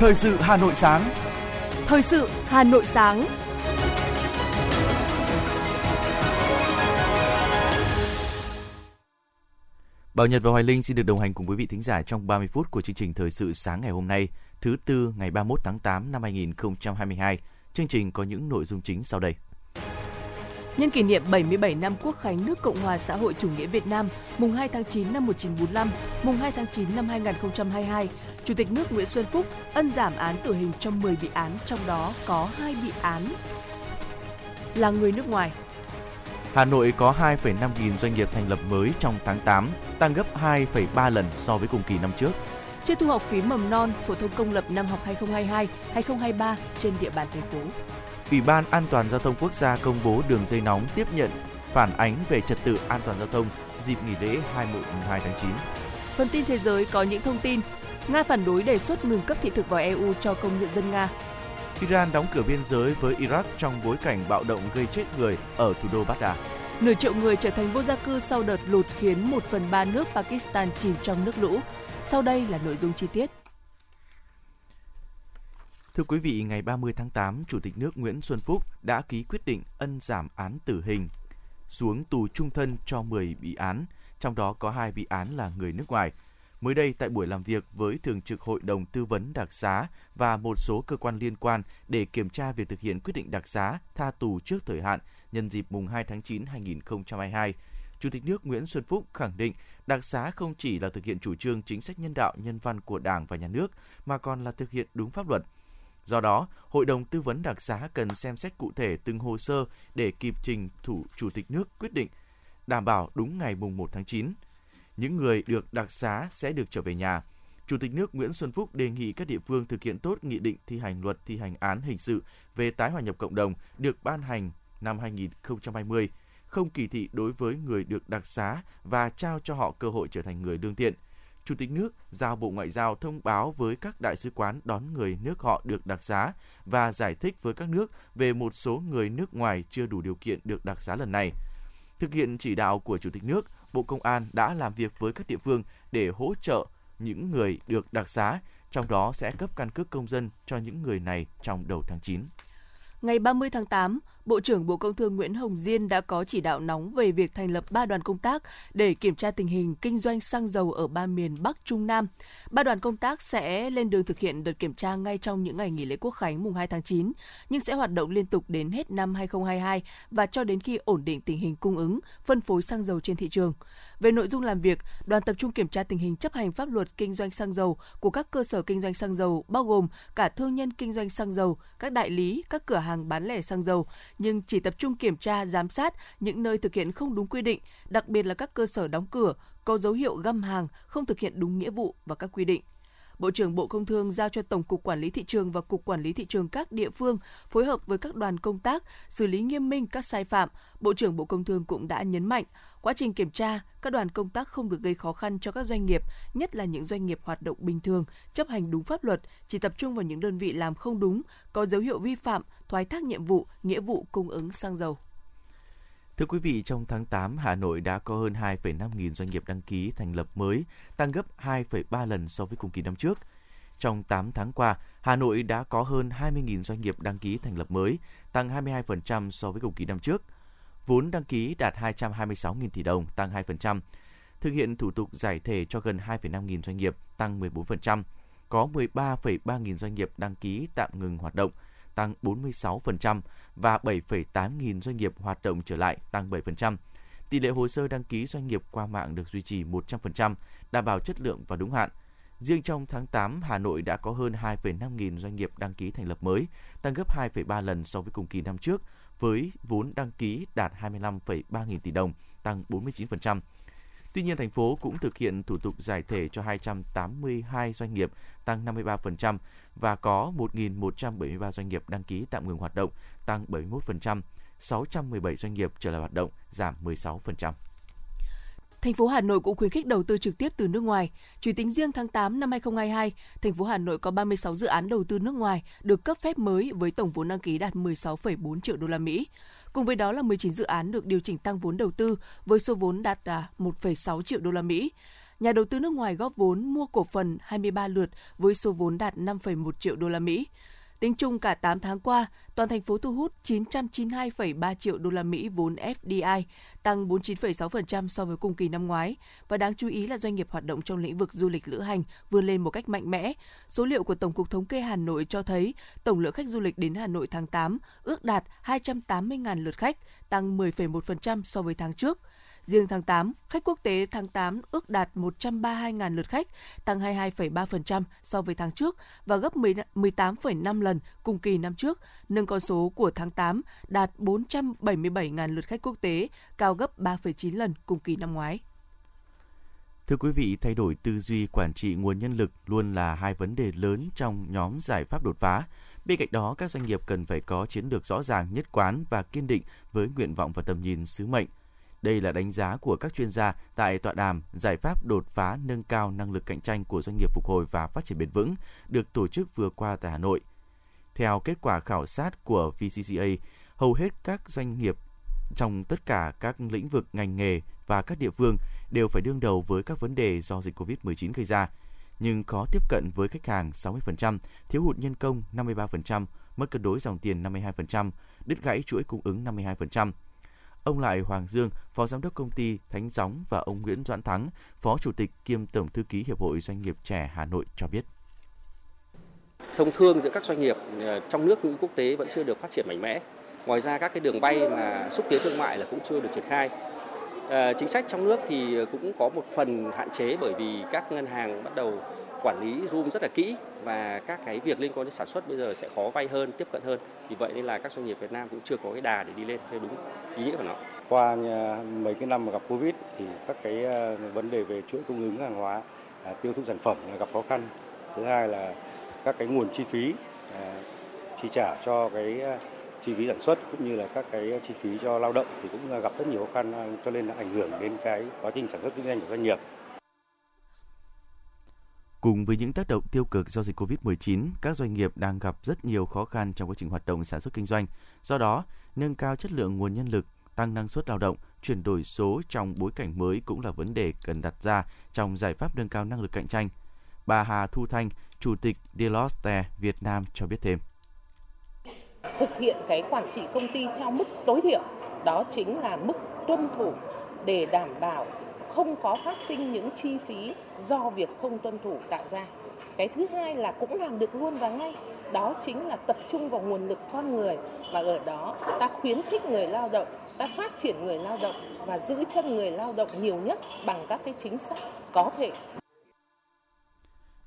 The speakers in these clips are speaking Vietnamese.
Thời sự Hà Nội sáng. Thời sự Hà Nội sáng. Bảo Nhật và Hoài Linh xin được đồng hành cùng quý vị thính giả trong 30 phút của chương trình Thời sự sáng ngày hôm nay, thứ Tư ngày 31 tháng 8 năm 2022. Chương trình có những nội dung chính sau đây. Nhân kỷ niệm 77 năm Quốc khánh nước Cộng hòa xã hội chủ nghĩa Việt Nam, mùng 2 tháng 9 năm 1945, mùng 2 tháng 9 năm 2022, Chủ tịch nước Nguyễn Xuân Phúc ân giảm án tử hình cho 10 bị án, trong đó có 2 bị án là người nước ngoài. Hà Nội có 2,5 nghìn doanh nghiệp thành lập mới trong tháng 8, tăng gấp 2,3 lần so với cùng kỳ năm trước. Chưa thu học phí mầm non, phổ thông công lập năm học 2022-2023 trên địa bàn thành phố. Ủy ban An toàn Giao thông Quốc gia công bố đường dây nóng tiếp nhận phản ánh về trật tự an toàn giao thông dịp nghỉ lễ 22 tháng 9. Phần tin thế giới có những thông tin: Nga phản đối đề xuất ngừng cấp thị thực vào EU cho công dân Nga. Iran đóng cửa biên giới với Iraq trong bối cảnh bạo động gây chết người ở thủ đô Baghdad. Nửa triệu người trở thành vô gia cư sau đợt lụt khiến 1/3 nước Pakistan chìm trong nước lũ. Sau đây là nội dung chi tiết. Thưa quý vị, ngày 30 tháng 8, Chủ tịch nước Nguyễn Xuân Phúc đã ký quyết định ân giảm án tử hình xuống tù chung thân cho 10 bị án, trong đó có 2 bị án là người nước ngoài. Mới đây, tại buổi làm việc với Thường trực Hội đồng Tư vấn Đặc xá và một số cơ quan liên quan để kiểm tra việc thực hiện quyết định đặc xá tha tù trước thời hạn nhân dịp mùng 2 tháng 9 2022, Chủ tịch nước Nguyễn Xuân Phúc khẳng định đặc xá không chỉ là thực hiện chủ trương chính sách nhân đạo nhân văn của Đảng và Nhà nước mà còn là thực hiện đúng pháp luật. Do đó, Hội đồng Tư vấn Đặc xá cần xem xét cụ thể từng hồ sơ để kịp trình Chủ tịch nước quyết định, đảm bảo đúng ngày mùng 1 tháng 9. Những người được đặc xá sẽ được trở về nhà. Chủ tịch nước Nguyễn Xuân Phúc đề nghị các địa phương thực hiện tốt nghị định thi hành luật thi hành án hình sự về tái hòa nhập cộng đồng được ban hành năm 2020, không kỳ thị đối với người được đặc xá và trao cho họ cơ hội trở thành người lương thiện. Chủ tịch nước giao Bộ Ngoại giao thông báo với các đại sứ quán đón người nước họ được đặc xá và giải thích với các nước về một số người nước ngoài chưa đủ điều kiện được đặc xá lần này. Thực hiện chỉ đạo của Chủ tịch nước, Bộ Công an đã làm việc với các địa phương để hỗ trợ những người được đặc xá, trong đó sẽ cấp căn cước công dân cho những người này trong đầu tháng 9. Ngày 30 tháng 8, Bộ trưởng Bộ Công Thương Nguyễn Hồng Diên đã có chỉ đạo nóng về việc thành lập 3 đoàn công tác để kiểm tra tình hình kinh doanh xăng dầu ở 3 miền Bắc, Trung, Nam. 3 đoàn công tác sẽ lên đường thực hiện đợt kiểm tra ngay trong những ngày nghỉ lễ Quốc khánh mùng 2 tháng 9, nhưng sẽ hoạt động liên tục đến hết năm 2022 và cho đến khi ổn định tình hình cung ứng, phân phối xăng dầu trên thị trường. Về nội dung làm việc, đoàn tập trung kiểm tra tình hình chấp hành pháp luật kinh doanh xăng dầu của các cơ sở kinh doanh xăng dầu, bao gồm cả thương nhân kinh doanh xăng dầu, các đại lý, các cửa hàng bán lẻ xăng dầu, nhưng chỉ tập trung kiểm tra, giám sát những nơi thực hiện không đúng quy định, đặc biệt là các cơ sở đóng cửa, có dấu hiệu găm hàng, không thực hiện đúng nghĩa vụ và các quy định. Bộ trưởng Bộ Công Thương giao cho Tổng cục Quản lý Thị trường và Cục Quản lý Thị trường các địa phương phối hợp với các đoàn công tác, xử lý nghiêm minh các sai phạm. Bộ trưởng Bộ Công Thương cũng đã nhấn mạnh, quá trình kiểm tra, các đoàn công tác không được gây khó khăn cho các doanh nghiệp, nhất là những doanh nghiệp hoạt động bình thường, chấp hành đúng pháp luật, chỉ tập trung vào những đơn vị làm không đúng, có dấu hiệu vi phạm, thoái thác nhiệm vụ, nghĩa vụ cung ứng xăng dầu. Thưa quý vị, trong tháng 8, Hà Nội đã có hơn 2,5 nghìn doanh nghiệp đăng ký thành lập mới, tăng gấp 2,3 lần so với cùng kỳ năm trước. Trong 8 tháng qua, Hà Nội đã có hơn 20 nghìn doanh nghiệp đăng ký thành lập mới, tăng 22% so với cùng kỳ năm trước. Vốn đăng ký đạt 226.000 tỷ đồng, tăng 2%. Thực hiện thủ tục giải thể cho gần 2,5 nghìn doanh nghiệp, tăng 14%. Có 13,3 nghìn doanh nghiệp đăng ký tạm ngừng hoạt động, tăng 46% và 7,8 nghìn doanh nghiệp hoạt động trở lại, tăng 7%. Tỷ lệ hồ sơ đăng ký doanh nghiệp qua mạng được duy trì 100%, đảm bảo chất lượng và đúng hạn. Riêng trong tháng 8, Hà Nội đã có hơn 2,5 nghìn doanh nghiệp đăng ký thành lập mới, tăng gấp 2,3 lần so với cùng kỳ năm trước, với vốn đăng ký đạt 25,3 nghìn tỷ đồng, tăng 49%. Tuy nhiên, thành phố cũng thực hiện thủ tục giải thể cho 282 doanh nghiệp, tăng 53% và có 1.173 doanh nghiệp đăng ký tạm ngừng hoạt động, tăng 71%, 617 doanh nghiệp trở lại hoạt động, giảm 16%. Thành phố Hà Nội cũng khuyến khích đầu tư trực tiếp từ nước ngoài. Chỉ tính riêng tháng 8 năm 2022, thành phố Hà Nội có 36 dự án đầu tư nước ngoài được cấp phép mới với tổng vốn đăng ký đạt 16,4 triệu đô la Mỹ. Cùng với đó là 19 dự án được điều chỉnh tăng vốn đầu tư với số vốn đạt 1,6 triệu đô la Mỹ. nhà đầu tư nước ngoài góp vốn mua cổ phần 23 lượt với số vốn đạt 5,1 triệu đô la Mỹ. Tính chung cả 8 tháng qua, toàn thành phố thu hút 992,3 triệu đô la Mỹ vốn FDI, tăng 49,6% so với cùng kỳ năm ngoái, và đáng chú ý là doanh nghiệp hoạt động trong lĩnh vực du lịch lữ hành vươn lên một cách mạnh mẽ. Số liệu của Tổng cục Thống kê Hà Nội cho thấy tổng lượng khách du lịch đến Hà Nội tháng 8 ước đạt 280.000 lượt khách, tăng 10,1% so với tháng trước. Riêng tháng 8, khách quốc tế tháng 8 ước đạt 132.000 lượt khách, tăng 22,3% so với tháng trước và gấp 18,5 lần cùng kỳ năm trước, nâng con số của tháng 8 đạt 477.000 lượt khách quốc tế, cao gấp 3,9 lần cùng kỳ năm ngoái. Thưa quý vị, thay đổi tư duy quản trị nguồn nhân lực luôn là hai vấn đề lớn trong nhóm giải pháp đột phá. Bên cạnh đó, các doanh nghiệp cần phải có chiến lược rõ ràng, nhất quán và kiên định với nguyện vọng và tầm nhìn sứ mệnh. Đây là đánh giá của các chuyên gia tại tọa đàm Giải pháp đột phá nâng cao năng lực cạnh tranh của doanh nghiệp phục hồi và phát triển bền vững được tổ chức vừa qua tại Hà Nội. Theo kết quả khảo sát của VCCA, hầu hết các doanh nghiệp trong tất cả các lĩnh vực ngành nghề và các địa phương đều phải đương đầu với các vấn đề do dịch COVID-19 gây ra, nhưng khó tiếp cận với khách hàng 60%, thiếu hụt nhân công 53%, mất cân đối dòng tiền 52%, đứt gãy chuỗi cung ứng 52%. Ông Lại Hoàng Dương, Phó Giám đốc Công ty Thánh Gióng và ông Nguyễn Doãn Thắng, Phó Chủ tịch kiêm Tổng Thư ký Hiệp hội Doanh nghiệp trẻ Hà Nội cho biết. Thông thương giữa các doanh nghiệp trong nước cũng như quốc tế vẫn chưa được phát triển mạnh mẽ. Ngoài ra các cái đường bay mà xúc tiến thương mại là cũng chưa được triển khai. Chính sách trong nước thì cũng có một phần hạn chế bởi vì các ngân hàng bắt đầu quản lý room rất là kỹ và các cái việc liên quan đến sản xuất bây giờ sẽ khó vay hơn, tiếp cận hơn. Vì vậy nên là các doanh nghiệp Việt Nam cũng chưa có cái đà để đi lên theo đúng ý nghĩa của nó. Qua mấy cái năm mà gặp Covid thì các cái vấn đề về chuỗi cung ứng hàng hóa, tiêu thụ sản phẩm là gặp khó khăn. Thứ hai là các cái nguồn chi phí chi trả cho cái chi phí sản xuất cũng như là các cái chi phí cho lao động thì cũng gặp rất nhiều khó khăn, cho nên là ảnh hưởng đến cái quá trình sản xuất kinh doanh của doanh nghiệp. Cùng với những tác động tiêu cực do dịch COVID-19, các doanh nghiệp đang gặp rất nhiều khó khăn trong quá trình hoạt động sản xuất kinh doanh. Do đó, nâng cao chất lượng nguồn nhân lực, tăng năng suất lao động, chuyển đổi số trong bối cảnh mới cũng là vấn đề cần đặt ra trong giải pháp nâng cao năng lực cạnh tranh. Bà Hà Thu Thanh, Chủ tịch Deloitte Việt Nam cho biết thêm. Thực hiện cái quản trị công ty theo mức tối thiểu, đó chính là mức tuân thủ để đảm bảo không có phát sinh những chi phí do việc không tuân thủ tạo ra. Cái thứ hai là cũng làm được luôn và ngay, đó chính là tập trung vào nguồn lực con người, và ở đó ta khuyến khích người lao động, ta phát triển người lao động và giữ chân người lao động nhiều nhất bằng các cái chính sách có thể.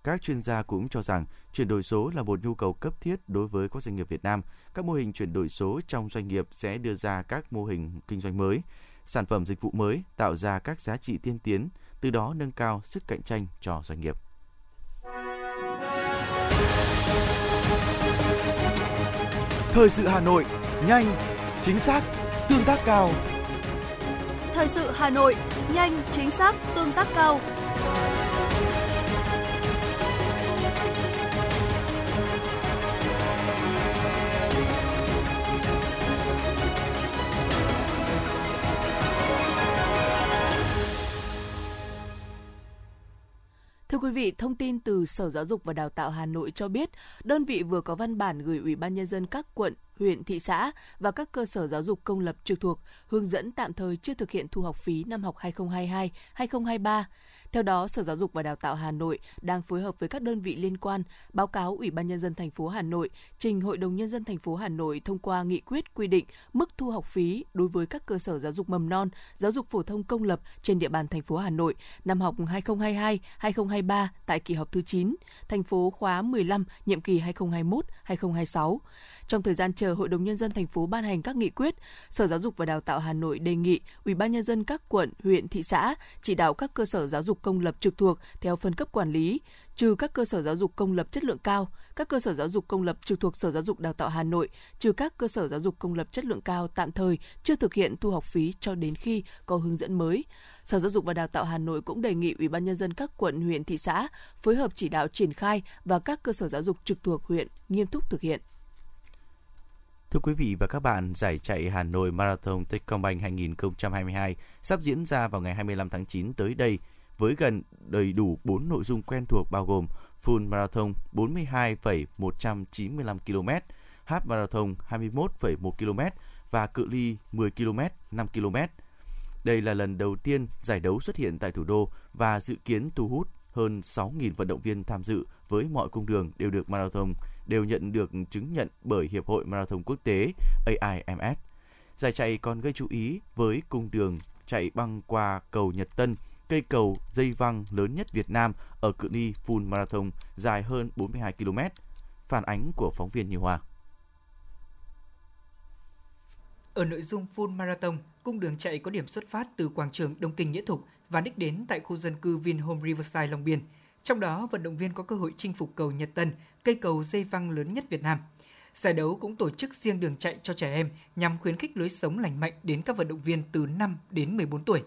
Các chuyên gia cũng cho rằng chuyển đổi số là một nhu cầu cấp thiết đối với các doanh nghiệp Việt Nam. Các mô hình chuyển đổi số trong doanh nghiệp sẽ đưa ra các mô hình kinh doanh mới, sản phẩm dịch vụ mới, tạo ra các giá trị tiên tiến, từ đó nâng cao sức cạnh tranh cho doanh nghiệp. Thời sự Hà Nội, nhanh, chính xác, tương tác cao. Thời sự Hà Nội, nhanh, chính xác, tương tác cao. Thưa quý vị, thông tin từ Sở Giáo dục và Đào tạo Hà Nội cho biết, đơn vị vừa có văn bản gửi Ủy ban Nhân dân các quận, huyện, thị xã và các cơ sở giáo dục công lập trực thuộc hướng dẫn tạm thời chưa thực hiện thu học phí năm học 2022-2023. Theo đó, Sở Giáo dục và Đào tạo Hà Nội đang phối hợp với các đơn vị liên quan báo cáo Ủy ban Nhân dân thành phố Hà Nội, trình Hội đồng Nhân dân thành phố Hà Nội thông qua nghị quyết quy định mức thu học phí đối với các cơ sở giáo dục mầm non, giáo dục phổ thông công lập trên địa bàn thành phố Hà Nội năm học 2022-2023 tại kỳ họp thứ 9, thành phố khóa 15, nhiệm kỳ 2021-2026. Trong thời gian chờ Hội đồng Nhân dân thành phố ban hành các nghị quyết, Sở Giáo dục và Đào tạo Hà Nội đề nghị Ủy ban Nhân dân các quận, huyện, thị xã chỉ đạo các cơ sở giáo dục công lập trực thuộc theo phân cấp quản lý, trừ các cơ sở giáo dục công lập chất lượng cao, các cơ sở giáo dục công lập trực thuộc Sở Giáo dục Đào tạo Hà Nội, trừ các cơ sở giáo dục công lập chất lượng cao tạm thời chưa thực hiện thu học phí cho đến khi có hướng dẫn mới. Sở Giáo dục và Đào tạo Hà Nội cũng đề nghị Ủy ban Nhân dân các quận, huyện, thị xã phối hợp chỉ đạo triển khai và các cơ sở giáo dục trực thuộc huyện nghiêm túc thực hiện. Thưa quý vị và các bạn, giải chạy Hà Nội Marathon Techcombank 2022 sắp diễn ra vào ngày 25 tháng 9 tới đây. với gần đầy đủ 4 nội dung quen thuộc bao gồm full marathon 42,195 km, half marathon 21,1 km và cự ly 10 km, 5 km. Đây là lần đầu tiên giải đấu xuất hiện tại thủ đô và dự kiến thu hút hơn 6.000 vận động viên tham dự với mọi cung đường đều nhận được chứng nhận bởi Hiệp hội Marathon Quốc tế AIMS. Giải chạy còn gây chú ý với cung đường chạy băng qua cầu Nhật Tân, cây cầu dây văng lớn nhất Việt Nam ở cự ly full marathon dài hơn 42 km. Phản ánh của phóng viên Như Hoa. Ở nội dung full marathon, cung đường chạy có điểm xuất phát từ quảng trường Đông Kinh Nghĩa Thục và đích đến tại khu dân cư Vinhomes Riverside Long Biên. Trong đó, vận động viên có cơ hội chinh phục cầu Nhật Tân, cây cầu dây văng lớn nhất Việt Nam. Giải đấu cũng tổ chức riêng đường chạy cho trẻ em nhằm khuyến khích lối sống lành mạnh đến các vận động viên từ 5 đến 14 tuổi.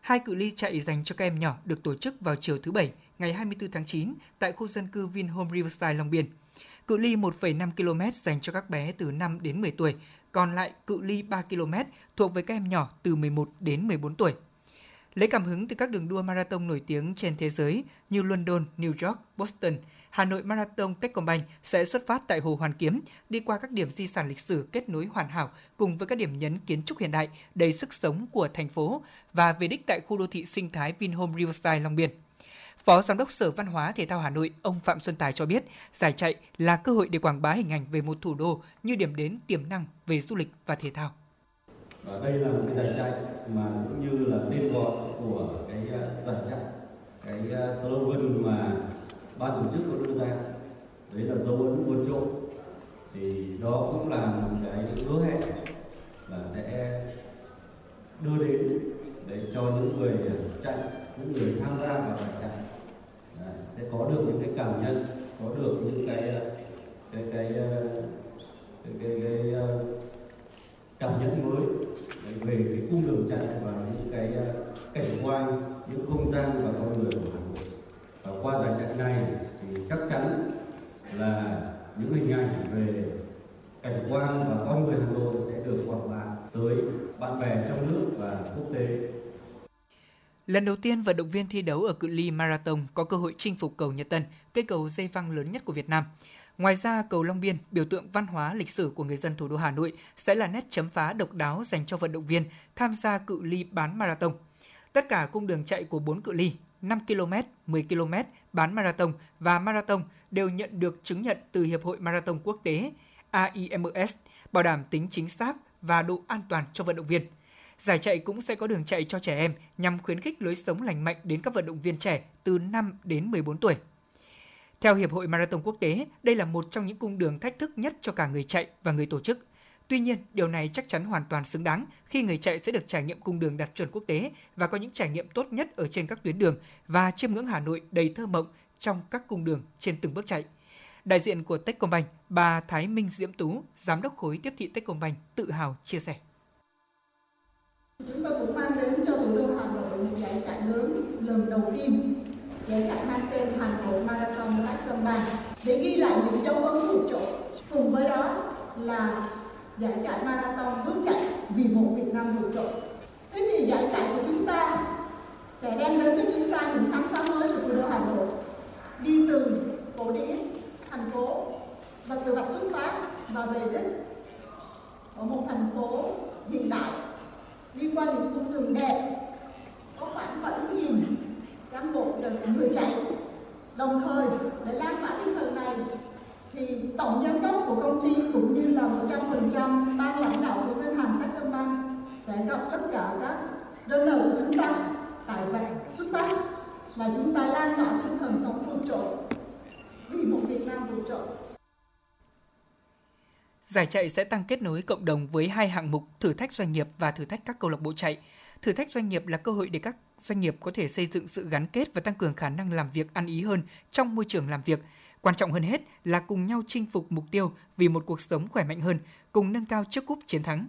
Hai cự ly chạy dành cho các em nhỏ được tổ chức vào chiều thứ Bảy, ngày 24 tháng 9 tại khu dân cư Vinhomes Riverside Long Biên. Cự ly 1,5 km dành cho các bé từ 5 đến 10 tuổi, còn lại cự ly 3 km thuộc với các em nhỏ từ 11 đến 14 tuổi. Lấy cảm hứng từ các đường đua marathon nổi tiếng trên thế giới như London, New York, Boston, Hà Nội Marathon Techcombank sẽ xuất phát tại Hồ Hoàn Kiếm, đi qua các điểm di sản lịch sử kết nối hoàn hảo cùng với các điểm nhấn kiến trúc hiện đại đầy sức sống của thành phố và về đích tại khu đô thị sinh thái Vinhomes Riverside Long Biên. Phó Giám đốc Sở Văn hóa Thể thao Hà Nội, ông Phạm Xuân Tài cho biết, giải chạy là cơ hội để quảng bá hình ảnh về một thủ đô như điểm đến tiềm năng về du lịch và thể thao. Đây là một cái giải chạy mà cũng như là tên gọi của cái giải chạy, cái slogan mà ban tổ chức có đưa ra, đấy là dấu ấn vượt trội, thì đó cũng là một cái hứa hẹn là sẽ đưa đến để cho những người chạy, những người tham gia vào giải chạy sẽ có được những cái cảm nhận, có được những cái cảm nhận mới về cái cung đường chạy và những cái cảnh quan, những không gian và con người của Hà Nội. Và qua giải chạy này thì chắc chắn là những hình ảnh về cảnh quan và con người Hà Nội sẽ được quảng bá tới bạn bè trong nước và quốc tế. Lần đầu tiên vận động viên thi đấu ở cự ly marathon có cơ hội chinh phục cầu Nhật Tân, cây cầu dây văng lớn nhất của Việt Nam. Ngoài ra, cầu Long Biên, biểu tượng văn hóa lịch sử của người dân thủ đô Hà Nội, sẽ là nét chấm phá độc đáo dành cho vận động viên tham gia cự ly bán marathon. Tất cả cung đường chạy của 4 cự ly 5 km, 10 km, bán marathon và marathon đều nhận được chứng nhận từ Hiệp hội Marathon Quốc tế AIMS, bảo đảm tính chính xác và độ an toàn cho vận động viên. Giải chạy cũng sẽ có đường chạy cho trẻ em nhằm khuyến khích lối sống lành mạnh đến các vận động viên trẻ từ 5 đến 14 tuổi. Theo Hiệp hội Marathon Quốc tế, đây là một trong những cung đường thách thức nhất cho cả người chạy và người tổ chức. Tuy nhiên, điều này chắc chắn hoàn toàn xứng đáng khi người chạy sẽ được trải nghiệm cung đường đạt chuẩn quốc tế và có những trải nghiệm tốt nhất ở trên các tuyến đường và chiêm ngưỡng Hà Nội đầy thơ mộng trong các cung đường trên từng bước chạy. Đại diện của Techcombank, bà Thái Minh Diễm Tú, Giám đốc khối tiếp thị Techcombank, tự hào chia sẻ. Chúng tôi cũng mang đến cho thủ đô Hà Nội một giải chạy lớn lần đầu tiên. Giải chạy mang tên Hà Nội Marathon Techcombank để ghi lại những dấu ấn vượt trội. Cùng với đó là giải chạy marathon bước chạy vì một Việt Nam vượt trội. Thế thì giải chạy của chúng ta sẽ đem đến cho chúng ta những khám phá mới của thủ đô Hà Nội, đi từ cổ điển thành phố và từ vạch xuất phát và về đích ở một thành phố hiện đại, đi qua những cung đường đẹp có khoảng 7.000 cán bộ người chạy. Đồng thời để lan tỏa tinh thần này thì tổng giám đốc của công ty cũng như là 100% ban lãnh đạo của ngân hàng Techcombank sẽ gặp tất cả các đơn vị của chúng ta tại vạch xuất phát và chúng ta lan tỏa tinh thần sống vượt trội vì một Việt Nam vượt trội. Giải chạy sẽ tăng kết nối cộng đồng với hai hạng mục thử thách doanh nghiệp và thử thách các câu lạc bộ chạy. Thử thách doanh nghiệp là cơ hội để các doanh nghiệp có thể xây dựng sự gắn kết và tăng cường khả năng làm việc ăn ý hơn trong môi trường làm việc. Quan trọng hơn hết là cùng nhau chinh phục mục tiêu vì một cuộc sống khỏe mạnh hơn, cùng nâng cao chiếc cúp chiến thắng.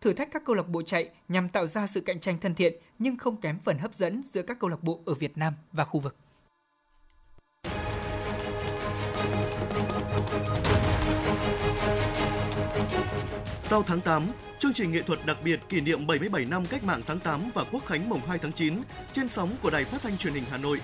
Thử thách các câu lạc bộ chạy nhằm tạo ra sự cạnh tranh thân thiện nhưng không kém phần hấp dẫn giữa các câu lạc bộ ở Việt Nam và khu vực. Sau tháng 8, chương trình nghệ thuật đặc biệt kỷ niệm 77 năm Cách mạng tháng 8 và Quốc khánh mùng 2 tháng 9 trên sóng của Đài Phát thanh Truyền hình Hà Nội.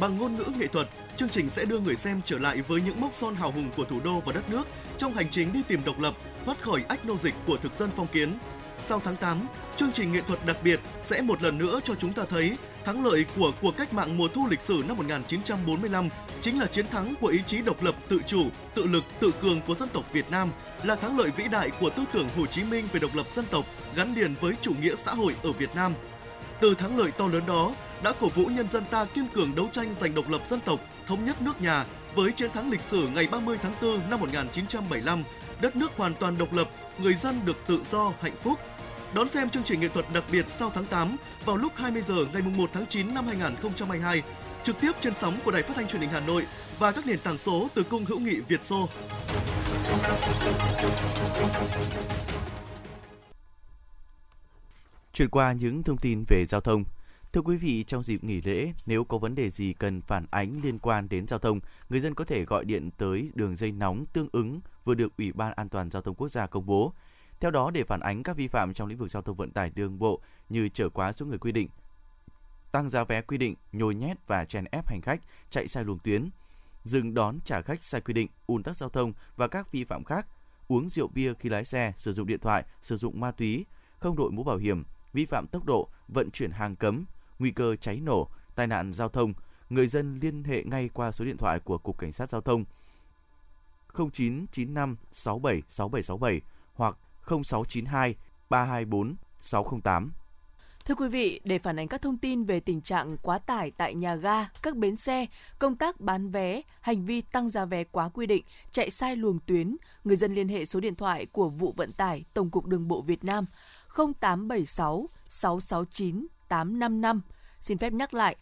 Bằng ngôn ngữ nghệ thuật, chương trình sẽ đưa người xem trở lại với những mốc son hào hùng của thủ đô và đất nước trong hành trình đi tìm độc lập, thoát khỏi ách nô dịch của thực dân phong kiến. Sau tháng 8, chương trình nghệ thuật đặc biệt sẽ một lần nữa cho chúng ta thấy thắng lợi của cuộc cách mạng mùa thu lịch sử năm 1945 chính là chiến thắng của ý chí độc lập, tự chủ, tự lực, tự cường của dân tộc Việt Nam, là thắng lợi vĩ đại của tư tưởng Hồ Chí Minh về độc lập dân tộc gắn liền với chủ nghĩa xã hội ở Việt Nam. Từ thắng lợi to lớn đó đã cổ vũ nhân dân ta kiên cường đấu tranh giành độc lập dân tộc, thống nhất nước nhà với chiến thắng lịch sử ngày 30 tháng 4 năm 1975, đất nước hoàn toàn độc lập, người dân được tự do, hạnh phúc. Đón xem chương trình nghệ thuật đặc biệt sau tháng 8 vào lúc 20 giờ ngày 1 tháng 9 năm 2022, trực tiếp trên sóng của Đài Phát thanh Truyền hình Hà Nội và các nền tảng số từ Cung Hữu nghị Việt Xô. Chuyển qua những thông tin về giao thông. Thưa quý vị, trong dịp nghỉ lễ, nếu có vấn đề gì cần phản ánh liên quan đến giao thông, người dân có thể gọi điện tới đường dây nóng tương ứng vừa được Ủy ban An toàn Giao thông Quốc gia công bố. Theo đó, để phản ánh các vi phạm trong lĩnh vực giao thông vận tải đường bộ như chở quá số người quy định, tăng giá vé quy định, nhồi nhét và chèn ép hành khách, chạy sai luồng tuyến, dừng đón trả khách sai quy định, ùn tắc giao thông và các vi phạm khác, uống rượu bia khi lái xe, sử dụng điện thoại, sử dụng ma túy, không đội mũ bảo hiểm, vi phạm tốc độ, vận chuyển hàng cấm, nguy cơ cháy nổ, tai nạn giao thông, người dân liên hệ ngay qua số điện thoại của Cục Cảnh sát Giao thông 0995 67 6767 hoặc 0692 324 608. Thưa quý vị, để phản ánh các thông tin về tình trạng quá tải tại nhà ga, các bến xe, công tác bán vé, hành vi tăng giá vé quá quy định, chạy sai luồng tuyến, người dân liên hệ số điện thoại của Vụ Vận tải Tổng cục Đường bộ Việt Nam 0876 669 855. Xin phép nhắc lại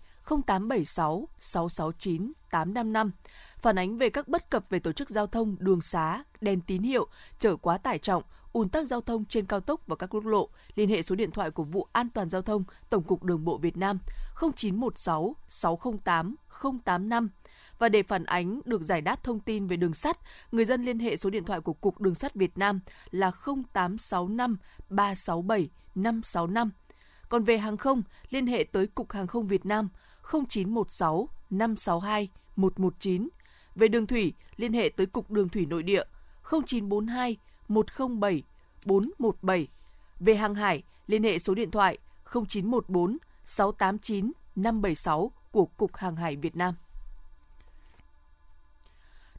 0876 669 855. Phản ánh về các bất cập về tổ chức giao thông, đường xá, đèn tín hiệu, chở quá tải trọng, ùn tắc giao thông trên cao tốc và các quốc lộ, liên hệ số điện thoại của Vụ An toàn Giao thông Tổng cục Đường bộ Việt Nam 0916 608 085. Và để phản ánh được giải đáp thông tin về đường sắt, người dân liên hệ số điện thoại của Cục Đường sắt Việt Nam là 0865 367 565. Còn về hàng không, liên hệ tới Cục Hàng không Việt Nam 0916 562 119. Về đường thủy, liên hệ tới Cục Đường thủy Nội địa 0942 107 417. Về hàng hải, liên hệ số điện thoại 0914 689 576 của Cục Hàng hải Việt Nam.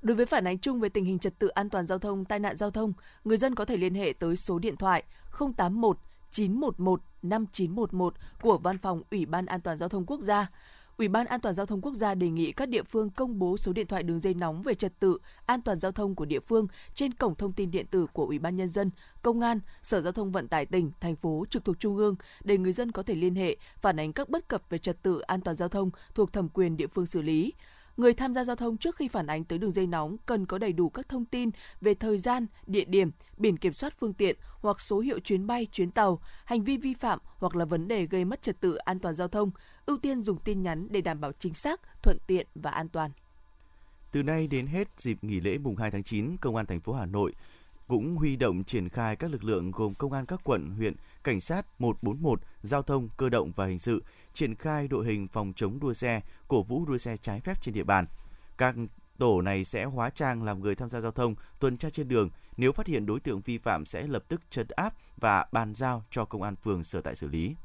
Đối với phản ánh chung về tình hình trật tự an toàn giao thông, tai nạn giao thông, người dân có thể liên hệ tới số điện thoại 081 911 5911 của Văn phòng Ủy ban An toàn Giao thông Quốc gia. Ủy ban An toàn Giao thông Quốc gia đề nghị các địa phương công bố số điện thoại đường dây nóng về trật tự an toàn giao thông của địa phương trên cổng thông tin điện tử của Ủy ban Nhân dân, Công an, Sở Giao thông Vận tải tỉnh, thành phố trực thuộc Trung ương để người dân có thể liên hệ, phản ánh các bất cập về trật tự an toàn giao thông thuộc thẩm quyền địa phương xử lý. Người tham gia giao thông trước khi phản ánh tới đường dây nóng cần có đầy đủ các thông tin về thời gian, địa điểm, biển kiểm soát phương tiện hoặc số hiệu chuyến bay, chuyến tàu, hành vi vi phạm hoặc là vấn đề gây mất trật tự an toàn giao thông. Ưu tiên dùng tin nhắn để đảm bảo chính xác, thuận tiện và an toàn. Từ nay đến hết dịp nghỉ lễ mùng 2 tháng 9, Công an thành phố Hà Nội cũng huy động triển khai các lực lượng gồm Công an các quận, huyện, Cảnh sát 141, Giao thông, Cơ động và Hình sự, triển khai đội hình phòng chống đua xe, cổ vũ đua xe trái phép trên địa bàn. Các tổ này sẽ hóa trang làm người tham gia giao thông, tuần tra trên đường. Nếu phát hiện đối tượng vi phạm sẽ lập tức trấn áp và bàn giao cho Công an phường sở tại xử lý.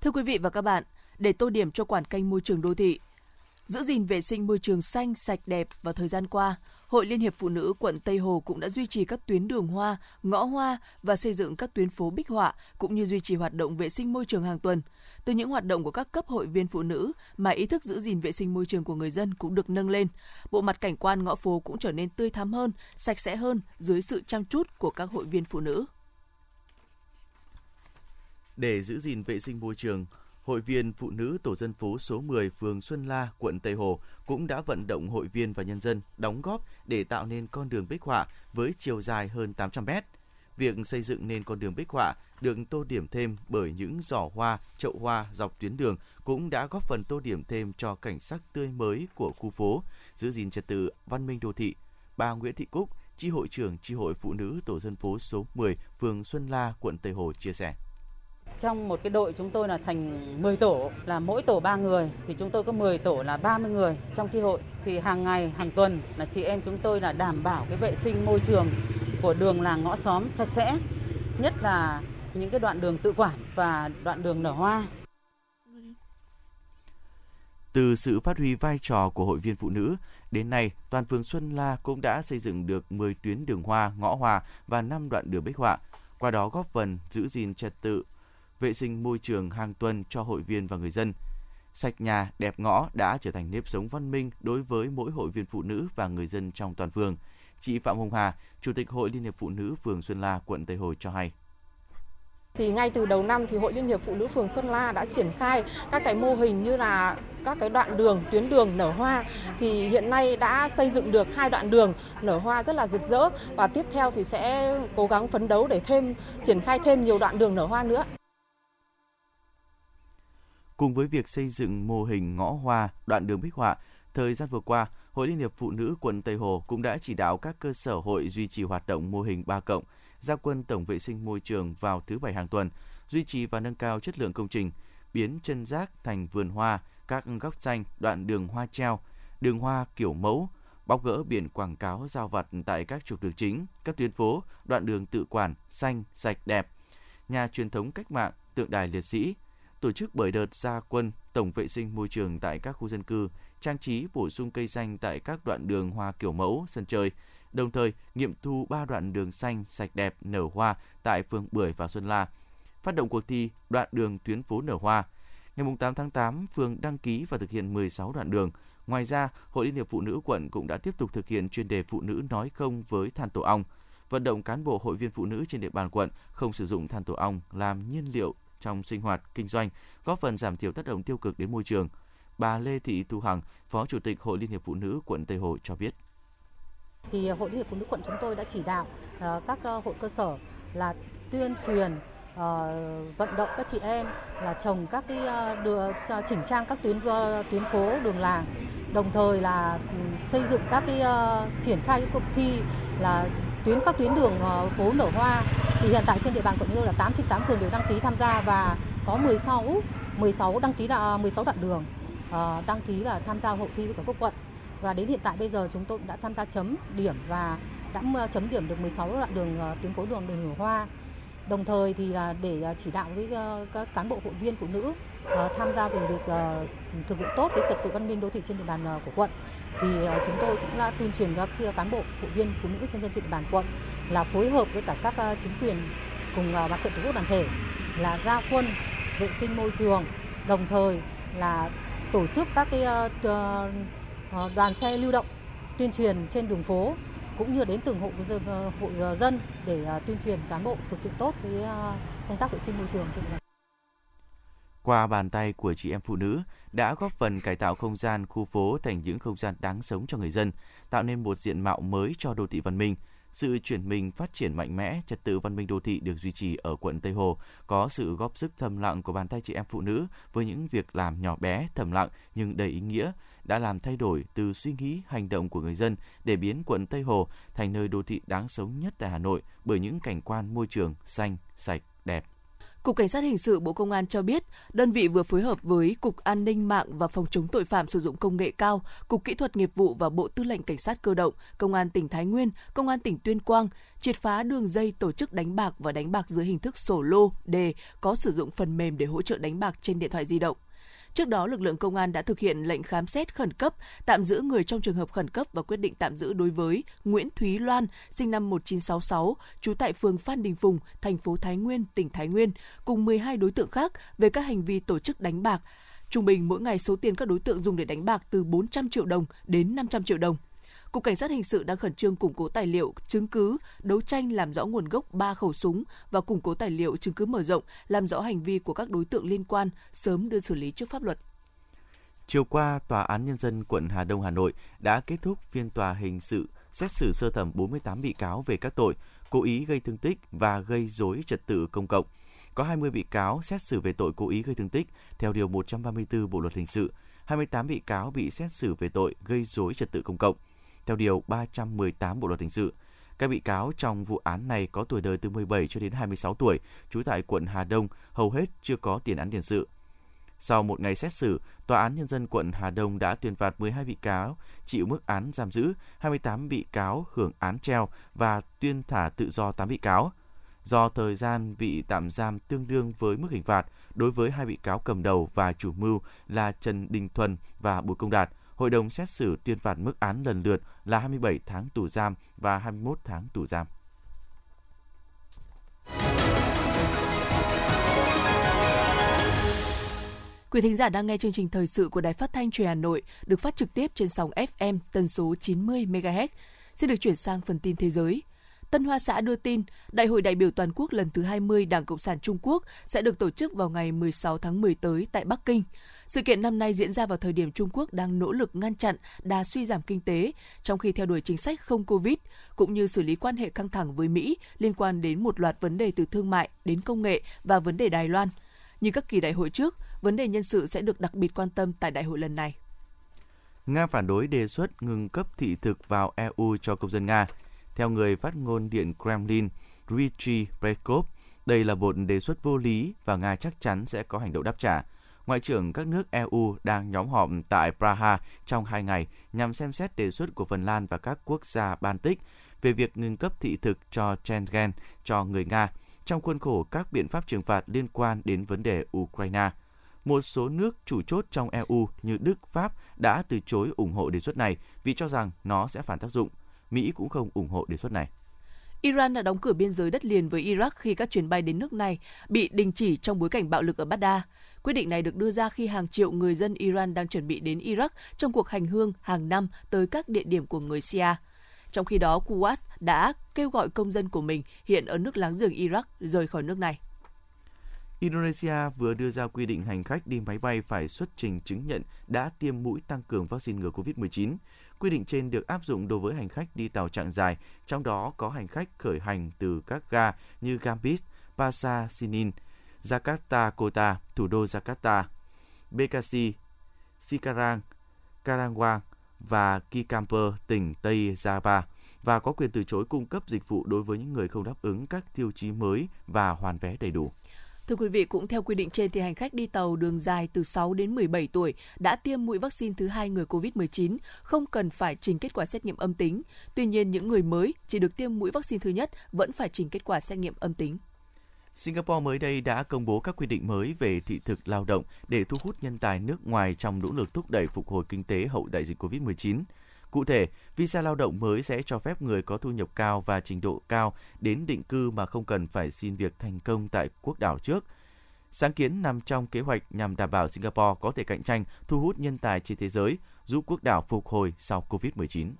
Thưa quý vị và các bạn, để tô điểm cho quản canh môi trường đô thị, giữ gìn vệ sinh môi trường xanh, sạch đẹp và thời gian qua, Hội Liên hiệp Phụ nữ quận Tây Hồ cũng đã duy trì các tuyến đường hoa, ngõ hoa và xây dựng các tuyến phố bích họa, cũng như duy trì hoạt động vệ sinh môi trường hàng tuần. Từ những hoạt động của các cấp hội viên phụ nữ mà ý thức giữ gìn vệ sinh môi trường của người dân cũng được nâng lên, bộ mặt cảnh quan ngõ phố cũng trở nên tươi thắm hơn, sạch sẽ hơn dưới sự chăm chút của các hội viên phụ nữ. Để giữ gìn vệ sinh môi trường, Hội viên Phụ nữ Tổ dân phố số 10 phường Xuân La, quận Tây Hồ cũng đã vận động hội viên và nhân dân đóng góp để tạo nên con đường bích họa với chiều dài hơn 800 mét. Việc xây dựng nên con đường bích họa được tô điểm thêm bởi những giỏ hoa, chậu hoa dọc tuyến đường cũng đã góp phần tô điểm thêm cho cảnh sắc tươi mới của khu phố, giữ gìn trật tự văn minh đô thị. Bà Nguyễn Thị Cúc, chi hội trưởng chi hội phụ nữ tổ dân phố số 10, phường Xuân La, quận Tây Hồ chia sẻ. Trong một cái đội chúng tôi là thành 10 tổ, là mỗi tổ 3 người, thì chúng tôi có 10 tổ là 30 người trong chi hội. Thì hàng ngày, hàng tuần là chị em chúng tôi là đảm bảo cái vệ sinh môi trường của đường làng ngõ xóm sạch sẽ, nhất là những cái đoạn đường tự quản và đoạn đường nở hoa. Từ sự phát huy vai trò của hội viên phụ nữ, đến nay toàn phường Xuân La cũng đã xây dựng được 10 tuyến đường hoa, ngõ hoa và 5 đoạn đường bích họa, qua đó góp phần giữ gìn trật tự, vệ sinh môi trường hàng tuần cho hội viên và người dân. Sạch nhà, đẹp ngõ đã trở thành nếp sống văn minh đối với mỗi hội viên phụ nữ và người dân trong toàn phường. Chị Phạm Hồng Hà, Chủ tịch Hội Liên hiệp Phụ nữ phường Xuân La, quận Tây Hồ cho hay. Thì ngay từ đầu năm thì Hội Liên hiệp Phụ nữ phường Xuân La đã triển khai các cái mô hình như là các cái đoạn đường, tuyến đường nở hoa, thì hiện nay đã xây dựng được 2 đoạn đường nở hoa rất là rực rỡ, và tiếp theo thì sẽ cố gắng phấn đấu để triển khai thêm nhiều đoạn đường nở hoa nữa. Cùng với việc xây dựng mô hình ngõ hoa, đoạn đường bích họa, thời gian vừa qua, Hội Liên hiệp Phụ nữ quận Tây Hồ cũng đã chỉ đạo các cơ sở hội duy trì hoạt động mô hình 3+, ra quân tổng vệ sinh môi trường vào thứ 7 hàng tuần, duy trì và nâng cao chất lượng công trình, biến chân rác thành vườn hoa, các góc xanh, đoạn đường hoa treo, đường hoa kiểu mẫu, bóc gỡ biển quảng cáo rao vặt tại các trục đường chính, các tuyến phố, đoạn đường tự quản, xanh, sạch, đẹp, nhà truyền thống cách mạng, tượng đài liệt sĩ, tổ chức bởi đợt ra quân tổng vệ sinh môi trường tại các khu dân cư, trang trí bổ sung cây xanh tại các đoạn đường hoa kiểu mẫu, sân chơi, đồng thời nghiệm thu 3 đoạn đường xanh, sạch, đẹp, nở hoa tại phường Bưởi và Xuân La, phát động cuộc thi đoạn đường tuyến phố nở hoa. Ngày 8 tháng 8, phường đăng ký và thực hiện 16 đoạn đường. Ngoài ra, Hội Liên hiệp Phụ nữ quận cũng đã tiếp tục thực hiện chuyên đề phụ nữ nói không với than tổ ong, vận động cán bộ hội viên phụ nữ trên địa bàn quận không sử dụng than tổ ong làm nhiên liệu trong sinh hoạt, kinh doanh, góp phần giảm thiểu tác động tiêu cực đến môi trường. Bà Lê Thị Thu Hằng, Phó Chủ tịch Hội Liên hiệp Phụ nữ quận Tây Hồ cho biết. Thì Hội Liên hiệp Phụ nữ quận chúng tôi đã chỉ đạo các hội cơ sở là tuyên truyền, vận động các chị em là trồng các cái chỉnh trang các tuyến phố, đường làng, đồng thời là xây dựng các cái triển khai các cuộc thi là các tuyến đường phố nở hoa. Thì hiện tại trên địa bàn quận chúng tôi là 8 trên 8 phường đều đăng ký tham gia và có 16 đăng ký là 16 đoạn đường đăng ký là tham gia hội thi của các quận. Và đến hiện tại bây giờ chúng tôi đã tham gia chấm điểm và đã chấm điểm được 16 đoạn đường tuyến phố, đường nở hoa. Đồng thời thì là để chỉ đạo với các cán bộ hội viên phụ nữ tham gia về việc thực hiện tốt cái trật tự văn minh đô thị trên địa bàn của quận, thì chúng tôi cũng đã tuyên truyền các cán bộ hội viên phụ nữ nhân dân trên địa bàn quận là phối hợp với cả các chính quyền cùng mặt trận tổ quốc đoàn thể là ra quân vệ sinh môi trường, đồng thời là tổ chức các cái đoàn xe lưu động tuyên truyền trên đường phố cũng như đến từng hộ dân để tuyên truyền cán bộ thực hiện tốt cái công tác vệ sinh môi trường. Qua bàn tay của chị em phụ nữ đã góp phần cải tạo không gian khu phố thành những không gian đáng sống cho người dân, tạo nên một diện mạo mới cho đô thị văn minh. Sự chuyển mình phát triển mạnh mẽ, trật tự văn minh đô thị được duy trì ở quận Tây Hồ có sự góp sức thầm lặng của bàn tay chị em phụ nữ với những việc làm nhỏ bé, thầm lặng nhưng đầy ý nghĩa, đã làm thay đổi từ suy nghĩ, hành động của người dân để biến quận Tây Hồ thành nơi đô thị đáng sống nhất tại Hà Nội bởi những cảnh quan môi trường xanh, sạch, đẹp. Cục Cảnh sát Hình sự Bộ Công an cho biết, đơn vị vừa phối hợp với Cục An ninh mạng và Phòng chống tội phạm sử dụng công nghệ cao, Cục Kỹ thuật nghiệp vụ và Bộ Tư lệnh Cảnh sát cơ động, Công an tỉnh Thái Nguyên, Công an tỉnh Tuyên Quang triệt phá đường dây tổ chức đánh bạc và đánh bạc dưới hình thức sổ lô, đề có sử dụng phần mềm để hỗ trợ đánh bạc trên điện thoại di động. Trước đó, lực lượng công an đã thực hiện lệnh khám xét khẩn cấp, tạm giữ người trong trường hợp khẩn cấp và quyết định tạm giữ đối với Nguyễn Thúy Loan, sinh năm 1966, trú tại phường Phan Đình Phùng, thành phố Thái Nguyên, tỉnh Thái Nguyên, cùng 12 đối tượng khác về các hành vi tổ chức đánh bạc. Trung bình mỗi ngày số tiền các đối tượng dùng để đánh bạc từ 400 triệu đồng đến 500 triệu đồng. Cục Cảnh sát Hình sự đang khẩn trương củng cố tài liệu, chứng cứ, đấu tranh làm rõ nguồn gốc 3 khẩu súng và củng cố tài liệu, chứng cứ mở rộng, làm rõ hành vi của các đối tượng liên quan, sớm đưa xử lý trước pháp luật. Chiều qua, Tòa án Nhân dân quận Hà Đông, Hà Nội đã kết thúc phiên tòa hình sự xét xử sơ thẩm 48 bị cáo về các tội cố ý gây thương tích và gây rối trật tự công cộng. Có 20 bị cáo xét xử về tội cố ý gây thương tích theo Điều 134 Bộ Luật Hình sự, 28 bị cáo bị xét xử về tội gây rối trật tự công cộng theo Điều 318 Bộ Luật Hình sự. Các bị cáo trong vụ án này có tuổi đời từ 17 cho đến 26 tuổi, trú tại quận Hà Đông, hầu hết chưa có tiền án tiền sự. Sau một ngày xét xử, Tòa án Nhân dân quận Hà Đông đã tuyên phạt 12 bị cáo chịu mức án giam giữ, 28 bị cáo hưởng án treo và tuyên thả tự do 8 bị cáo. Do thời gian bị tạm giam tương đương với mức hình phạt, đối với hai bị cáo cầm đầu và chủ mưu là Trần Đình Thuần và Bùi Công Đạt, Hội đồng xét xử tuyên phạt mức án lần lượt là 27 tháng tù giam và 21 tháng tù giam. Quý thính giả đang nghe chương trình thời sự của Đài Phát thanh Truyền hình Hà Nội được phát trực tiếp trên sóng FM tần số 90 MHz. Xin được chuyển sang phần tin thế giới. Tân Hoa Xã đưa tin, Đại hội đại biểu toàn quốc lần thứ 20 Đảng Cộng sản Trung Quốc sẽ được tổ chức vào ngày 16 tháng 10 tới tại Bắc Kinh. Sự kiện năm nay diễn ra vào thời điểm Trung Quốc đang nỗ lực ngăn chặn đà suy giảm kinh tế, trong khi theo đuổi chính sách không Covid, cũng như xử lý quan hệ căng thẳng với Mỹ liên quan đến một loạt vấn đề từ thương mại đến công nghệ và vấn đề Đài Loan. Như các kỳ đại hội trước, vấn đề nhân sự sẽ được đặc biệt quan tâm tại đại hội lần này. Nga phản đối đề xuất ngừng cấp thị thực vào EU cho công dân Nga. Theo người phát ngôn Điện Kremlin, Dmitri Peskov, đây là một đề xuất vô lý và Nga chắc chắn sẽ có hành động đáp trả. Ngoại trưởng các nước EU đang nhóm họp tại Praha trong 2 ngày nhằm xem xét đề xuất của Phần Lan và các quốc gia Baltic về việc ngừng cấp thị thực cho Schengen cho người Nga trong khuôn khổ các biện pháp trừng phạt liên quan đến vấn đề Ukraine. Một số nước chủ chốt trong EU như Đức, Pháp đã từ chối ủng hộ đề xuất này vì cho rằng nó sẽ phản tác dụng. Mỹ cũng không ủng hộ đề xuất này. Iran đã đóng cửa biên giới đất liền với Iraq khi các chuyến bay đến nước này bị đình chỉ trong bối cảnh bạo lực ở Baghdad. Quyết định này được đưa ra khi hàng triệu người dân Iran đang chuẩn bị đến Iraq trong cuộc hành hương hàng năm tới các địa điểm của người Shia. Trong khi đó, Kuwait đã kêu gọi công dân của mình hiện ở nước láng giềng Iraq rời khỏi nước này. Indonesia vừa đưa ra quy định hành khách đi máy bay phải xuất trình chứng nhận đã tiêm mũi tăng cường vaccine ngừa COVID-19. Quy định trên được áp dụng đối với hành khách đi tàu chặng dài, trong đó có hành khách khởi hành từ các ga như Gambis, Pasar Sinin, Jakarta Kota, thủ đô Jakarta, Bekasi, Cikarang, Karawang và Kikamper, tỉnh Tây Java, và có quyền từ chối cung cấp dịch vụ đối với những người không đáp ứng các tiêu chí mới và hoàn vé đầy đủ. Thưa quý vị, cũng theo quy định trên thì hành khách đi tàu đường dài từ 6 đến 17 tuổi đã tiêm mũi vaccine thứ 2 ngừa COVID-19 không cần phải trình kết quả xét nghiệm âm tính. Tuy nhiên, những người mới chỉ được tiêm mũi vaccine thứ nhất vẫn phải trình kết quả xét nghiệm âm tính. Singapore mới đây đã công bố các quy định mới về thị thực lao động để thu hút nhân tài nước ngoài trong nỗ lực thúc đẩy phục hồi kinh tế hậu đại dịch COVID-19. Cụ thể, visa lao động mới sẽ cho phép người có thu nhập cao và trình độ cao đến định cư mà không cần phải xin việc thành công tại quốc đảo trước. Sáng kiến nằm trong kế hoạch nhằm đảm bảo Singapore có thể cạnh tranh, thu hút nhân tài trên thế giới, giúp quốc đảo phục hồi sau COVID-19.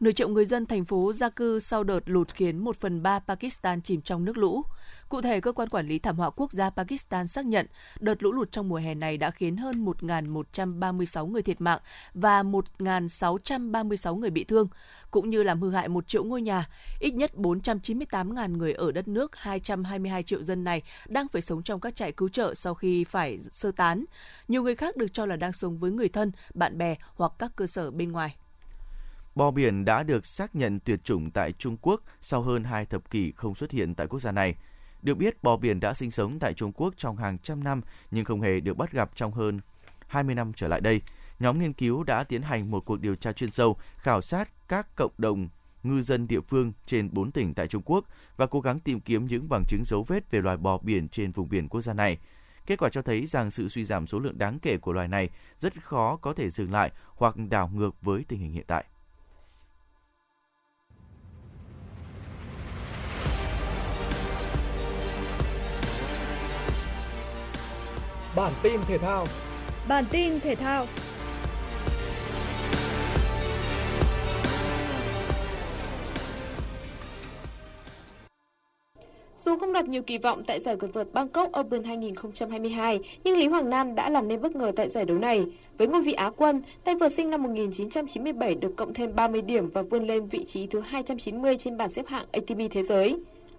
Nửa triệu người dân thành phố gia cư sau đợt lụt khiến 1/3 Pakistan chìm trong nước lũ. Cụ thể, Cơ quan Quản lý Thảm họa Quốc gia Pakistan xác nhận đợt lũ lụt trong mùa hè này đã khiến hơn 1.136 người thiệt mạng và 1.636 người bị thương, cũng như làm hư hại 1 triệu ngôi nhà. Ít nhất 498.000 người ở đất nước 222 triệu dân này đang phải sống trong các trại cứu trợ sau khi phải sơ tán. Nhiều người khác được cho là đang sống với người thân, bạn bè hoặc các cơ sở bên ngoài. Bò biển đã được xác nhận tuyệt chủng tại Trung Quốc sau hơn 2 thập kỷ không xuất hiện tại quốc gia này. Được biết, bò biển đã sinh sống tại Trung Quốc trong hàng trăm năm nhưng không hề được bắt gặp trong hơn 20 năm trở lại đây. Nhóm nghiên cứu đã tiến hành một cuộc điều tra chuyên sâu, khảo sát các cộng đồng ngư dân địa phương trên 4 tỉnh tại Trung Quốc và cố gắng tìm kiếm những bằng chứng dấu vết về loài bò biển trên vùng biển quốc gia này. Kết quả cho thấy rằng sự suy giảm số lượng đáng kể của loài này rất khó có thể dừng lại hoặc đảo ngược với tình hình hiện tại. Bản tin thể thao. Dù không đạt nhiều kỳ vọng tại giải quần vợt Bangkok Open 2022, nhưng Lý Hoàng Nam đã làm nên bất ngờ tại giải đấu này. Với ngôi vị Á quân, tay vợt sinh năm 1997 được cộng thêm 30 điểm và vươn lên vị trí thứ 290 trên bảng xếp hạng ATP thế giới.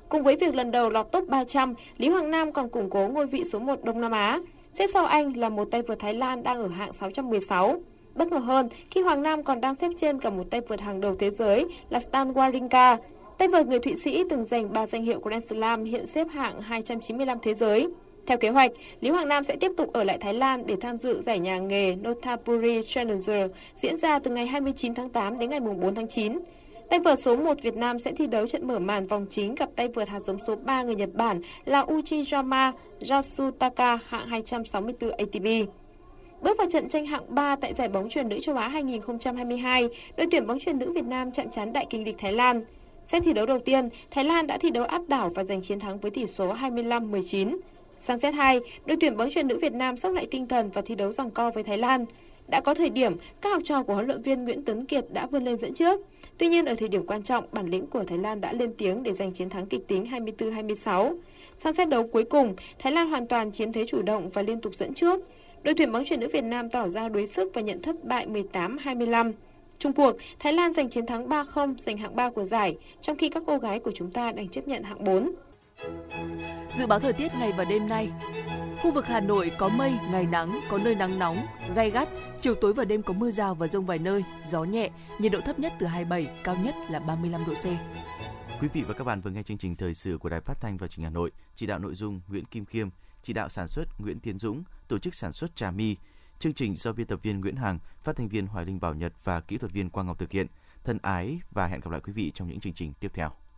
Cùng với việc lần đầu lọt top 300, Lý Hoàng Nam còn củng cố ngôi vị số 1 Đông Nam Á. Xếp sau anh là một tay vợt Thái Lan đang ở hạng 616. Bất ngờ hơn khi Hoàng Nam còn đang xếp trên cả một tay vợt hàng đầu thế giới là Stan Wawrinka. Tay vợt người Thụy Sĩ từng giành 3 danh hiệu Grand Slam hiện xếp hạng 295 thế giới. Theo kế hoạch, Lý Hoàng Nam sẽ tiếp tục ở lại Thái Lan để tham dự giải nhà nghề Notaburi Challenger diễn ra từ ngày 29 tháng 8 đến ngày 4 tháng 9. Tay vợt số 1 Việt Nam sẽ thi đấu trận mở màn vòng chính gặp tay vợt hạt giống số 3 người Nhật Bản là Uchiyama Yasutaka hạng 264 ATP. Bước vào trận tranh hạng 3 tại giải bóng chuyền nữ châu Á 2022, đội tuyển bóng chuyền nữ Việt Nam chạm trán đại kình địch Thái Lan. Set thi đấu đầu tiên, Thái Lan đã thi đấu áp đảo và giành chiến thắng với tỷ số 25-19. Sang set 2, đội tuyển bóng chuyền nữ Việt Nam xốc lại tinh thần và thi đấu giằng co với Thái Lan. Đã có thời điểm, các học trò của huấn luyện viên Nguyễn Tấn Kiệt đã vươn lên dẫn trước. Tuy nhiên, ở thời điểm quan trọng, bản lĩnh của Thái Lan đã lên tiếng để giành chiến thắng kịch tính 24-26. Sang set đấu cuối cùng, Thái Lan hoàn toàn chiếm thế chủ động và liên tục dẫn trước. Đội tuyển bóng chuyền nữ Việt Nam tỏ ra đuối sức và nhận thất bại 18-25. Chung cuộc, Thái Lan giành chiến thắng 3-0, giành hạng 3 của giải, trong khi các cô gái của chúng ta đang chấp nhận hạng 4. Dự báo thời tiết ngày và đêm nay. Khu vực Hà Nội có mây, ngày nắng, có nơi nắng nóng, gay gắt, chiều tối và đêm có mưa rào và dông vài nơi, gió nhẹ, nhiệt độ thấp nhất từ 27, cao nhất là 35 độ C. Quý vị và các bạn vừa nghe chương trình thời sự của Đài Phát thanh và Truyền hình Hà Nội, chỉ đạo nội dung Nguyễn Kim Khiêm, chỉ đạo sản xuất Nguyễn Tiến Dũng, tổ chức sản xuất Trà My. Chương trình do biên tập viên Nguyễn Hằng, phát thanh viên Hoài Linh Bảo Nhật và kỹ thuật viên Quang Ngọc thực hiện. Thân ái và hẹn gặp lại quý vị trong những chương trình tiếp theo.